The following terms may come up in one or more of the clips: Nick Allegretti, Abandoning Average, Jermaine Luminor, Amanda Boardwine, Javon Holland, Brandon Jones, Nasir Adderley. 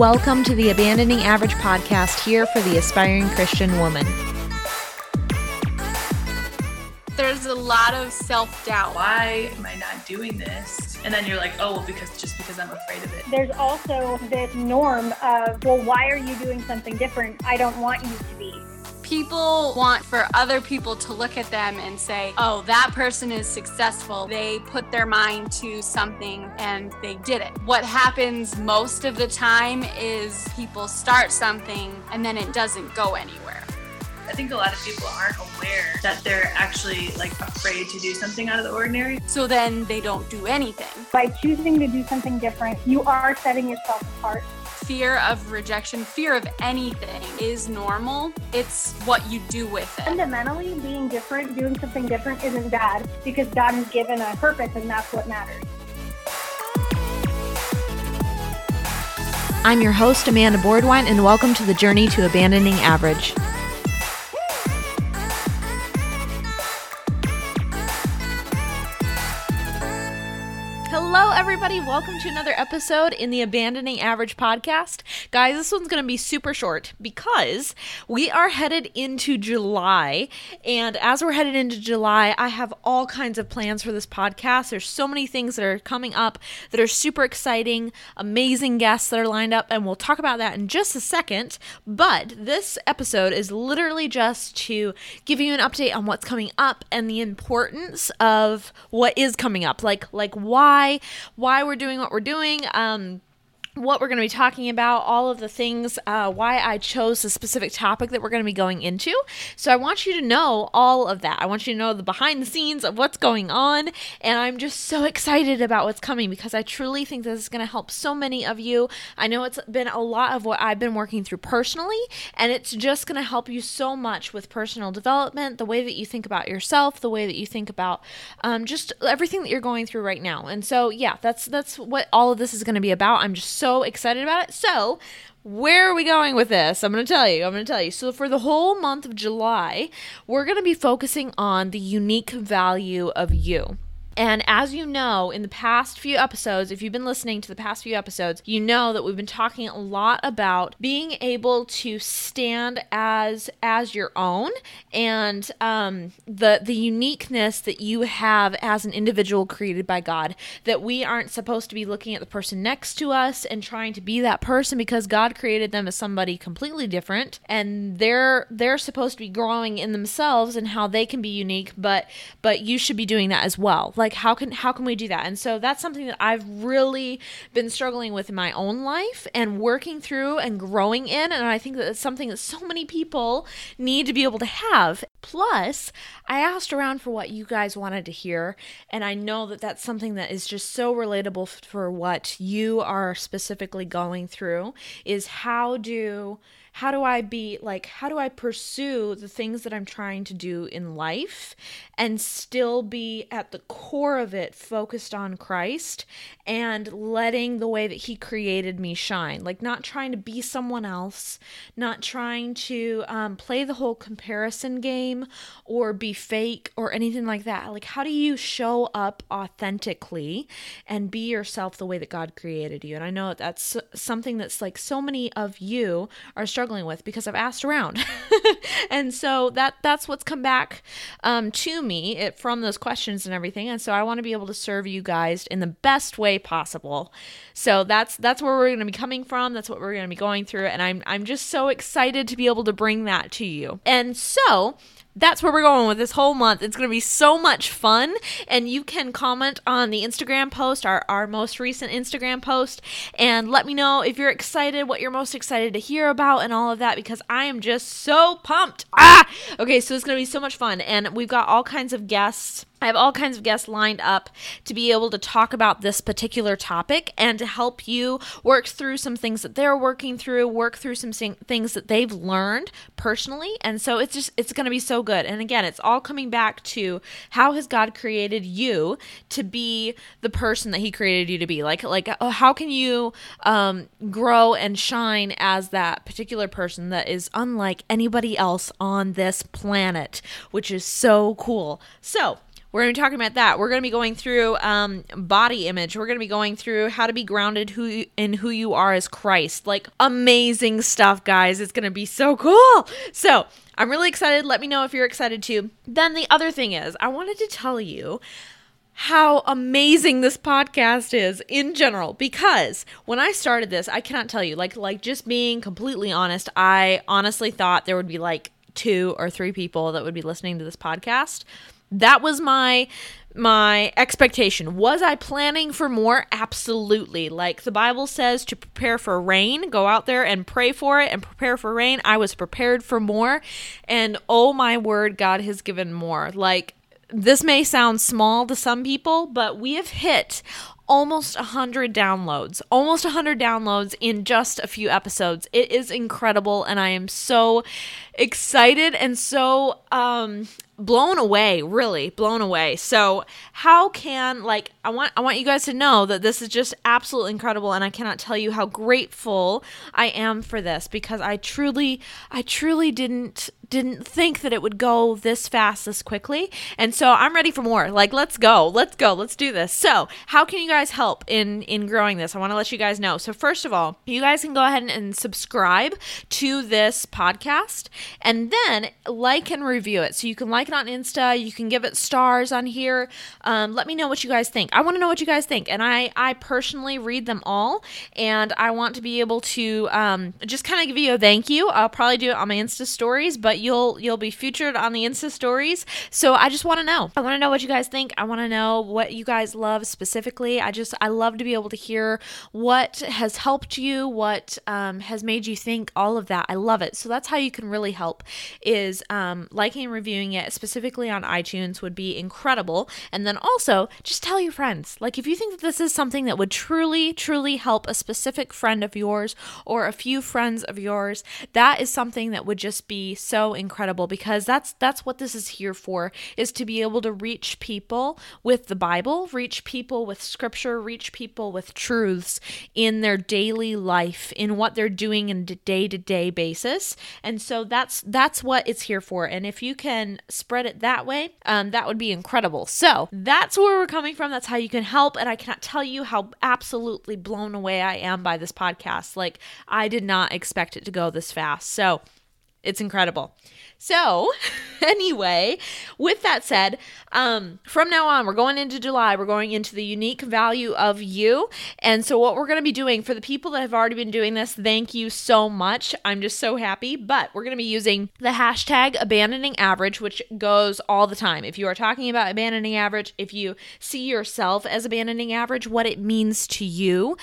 Welcome to the Abandoning Average podcast, here for the aspiring Christian woman. There's a lot of self-doubt. Why am I not doing this? And then you're like, oh, well, because I'm afraid of it. There's also this norm of, well, why are you doing something different? I don't want you to be. People want for other people to look at them and say, oh, that person is successful. They put their mind to something and they did it. What happens most of the time is people start something and then it doesn't go anywhere. I think a lot of people aren't aware that they're actually afraid to do something out of the ordinary. So then they don't do anything. By choosing to do something different, you are setting yourself apart. Fear of rejection, fear of anything is normal. It's what you do with it. Fundamentally, being different, doing something different isn't bad, because God has given a purpose and that's what matters. I'm your host, Amanda Boardwine, and welcome to the journey to Abandoning Average. Hello, everybody. Welcome to another episode in the Abandoning Average podcast. Guys, this one's going to be super short because we are headed into July. And as we're headed into July, I have all kinds of plans for this podcast. There's so many things that are coming up that are super exciting, amazing guests that are lined up. And we'll talk about that in just a second. But this episode is literally just to give you an update on what's coming up and the importance of what is coming up. Like why we're doing what we're doing, what we're going to be talking about, all of the things, why I chose the specific topic that we're going to be going into. So I want you to know all of that. I want you to know the behind the scenes of what's going on. And I'm just so excited about what's coming because I truly think this is going to help so many of you. I know it's been a lot of what I've been working through personally, and it's just going to help you so much with personal development, the way that you think about yourself, the way that you think about just everything that you're going through right now. And so, yeah, that's what all of this is going to be about. I'm just so excited about it. So where are we going with this? I'm going to tell you. So for the whole month of July, we're going to be focusing on the unique value of you. And as you know, in the past few episodes, if you've been listening to the past few episodes, you know that we've been talking a lot about being able to stand as your own and the uniqueness that you have as an individual created by God, that we aren't supposed to be looking at the person next to us and trying to be that person because God created them as somebody completely different, and they're supposed to be growing in themselves and how they can be unique, but you should be doing that as well. Like, how can we do that? And so that's something that I've really been struggling with in my own life and working through and growing in. And I think that it's something that so many people need to be able to have. Plus, I asked around for what you guys wanted to hear. And I know that that's something that is just so relatable for what you are specifically going through, is how do I pursue the things that I'm trying to do in life and still be at the core of it focused on Christ and letting the way that he created me shine. Like, not trying to be someone else, not trying to play the whole comparison game or be fake or anything like that. Like, how do you show up authentically and be yourself the way that God created you? And I know that's something that's so many of you are struggling with because I've asked around. And so that's what's come back to me from those questions and everything. And so I want to be able to serve you guys in the best way possible. So that's where we're going to be coming from. That's what we're going to be going through. And I'm just so excited to be able to bring that to you. And so that's where we're going with this whole month. It's going to be so much fun. And you can comment on the Instagram post, our most recent Instagram post, and let me know if you're excited, what you're most excited to hear about and all of that, because I am just so pumped. Okay, so it's going to be so much fun. And we've got all kinds of guests. I have all kinds of guests lined up to be able to talk about this particular topic and to help you work through some things that they're working through, work through some things that they've learned personally. And so it's going to be so good. And again, it's all coming back to how has God created you to be the person that he created you to be? How can you grow and shine as that particular person that is unlike anybody else on this planet, which is so cool. So We're going to be talking about that. We're going to be going through body image. We're going to be going through how to be grounded in who you are as Christ. Like, amazing stuff, guys. It's going to be so cool. So I'm really excited. Let me know if you're excited too. Then the other thing is, I wanted to tell you how amazing this podcast is in general, because when I started this, I cannot tell you, like just being completely honest, I honestly thought there would be like 2 or 3 people that would be listening to this podcast. That was my expectation. Was I planning for more? Absolutely. Like the Bible says to prepare for rain, go out there and pray for it and prepare for rain. I was prepared for more, and oh my word, God has given more. Like, this may sound small to some people, but we have hit almost 100 downloads. Almost 100 downloads in just a few episodes. It is incredible, and I am so excited and so blown away, really blown away. So how can, like, I want you guys to know that this is just absolutely incredible, and I cannot tell you how grateful I am for this, because I truly didn't think that it would go this fast, this quickly. And so I'm ready for more. Like, let's go, let's do this. So how can you guys help in growing this? I want to let you guys know. So first of all, you guys can go ahead and subscribe to this podcast, and then like and review it. So you can like it on Insta, you can give it stars on here. Let me know what you guys think. I want to know what you guys think, and I personally read them all, and I want to be able to just kind of give you a thank you. I'll probably do it on my Insta stories, but you'll be featured on the Insta stories. So I just want to know. I want to know what you guys think. I want to know what you guys love specifically. I love to be able to hear what has helped you, what has made you think, all of that. I love it. So that's how you can really help, is liking and reviewing it, specifically on iTunes would be incredible. And then also just tell your friends. Like, if you think that this is something that would truly, truly help a specific friend of yours or a few friends of yours, that is something that would just be so incredible, because that's what this is here for, is to be able to reach people with the Bible, reach people with scripture, reach people with truths in their daily life, in what they're doing in a day-to-day basis. And so that's what it's here for. And if you can spread it that way, that would be incredible. So that's where we're coming from. That's how you can help. And I cannot tell you how absolutely blown away I am by this podcast. Like, I did not expect it to go this fast. So it's incredible. So anyway, with that said, from now on, we're going into July. We're going into the unique value of you. And so what we're going to be doing, for the people that have already been doing this, thank you so much. I'm just so happy. But we're going to be using the hashtag Abandoning Average, which goes all the time. If you are talking about abandoning average, if you see yourself as abandoning average, what it means to you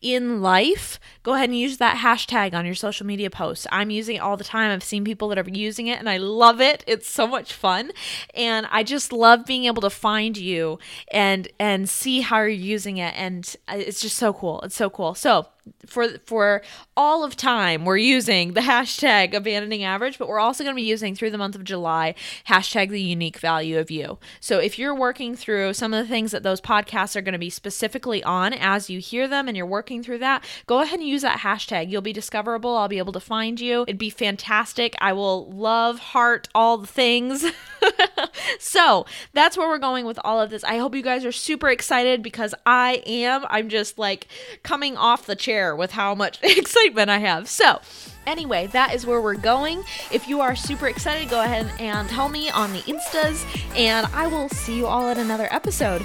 in life, go ahead and use that hashtag on your social media posts. I'm using it all the time. I've seen people that are using it, and I love it. It's so much fun, and I just love being able to find you and see how you're using it, and it's just so cool. It's so cool. So for all of time, we're using the hashtag Abandoning Average, but we're also going to be using, through the month of July, hashtag the unique value of you. So if you're working through some of the things that those podcasts are going to be specifically on as you hear them, and you're working through that, go ahead and use that hashtag. You'll be discoverable. I'll be able to find you. It'd be fantastic. I will love, heart, all the things. So that's where we're going with all of this. I hope you guys are super excited, because I am. I'm just like coming off the chair with how much excitement I have. So anyway, that is where we're going. If you are super excited, go ahead and tell me on the Instas, and I will see you all at another episode.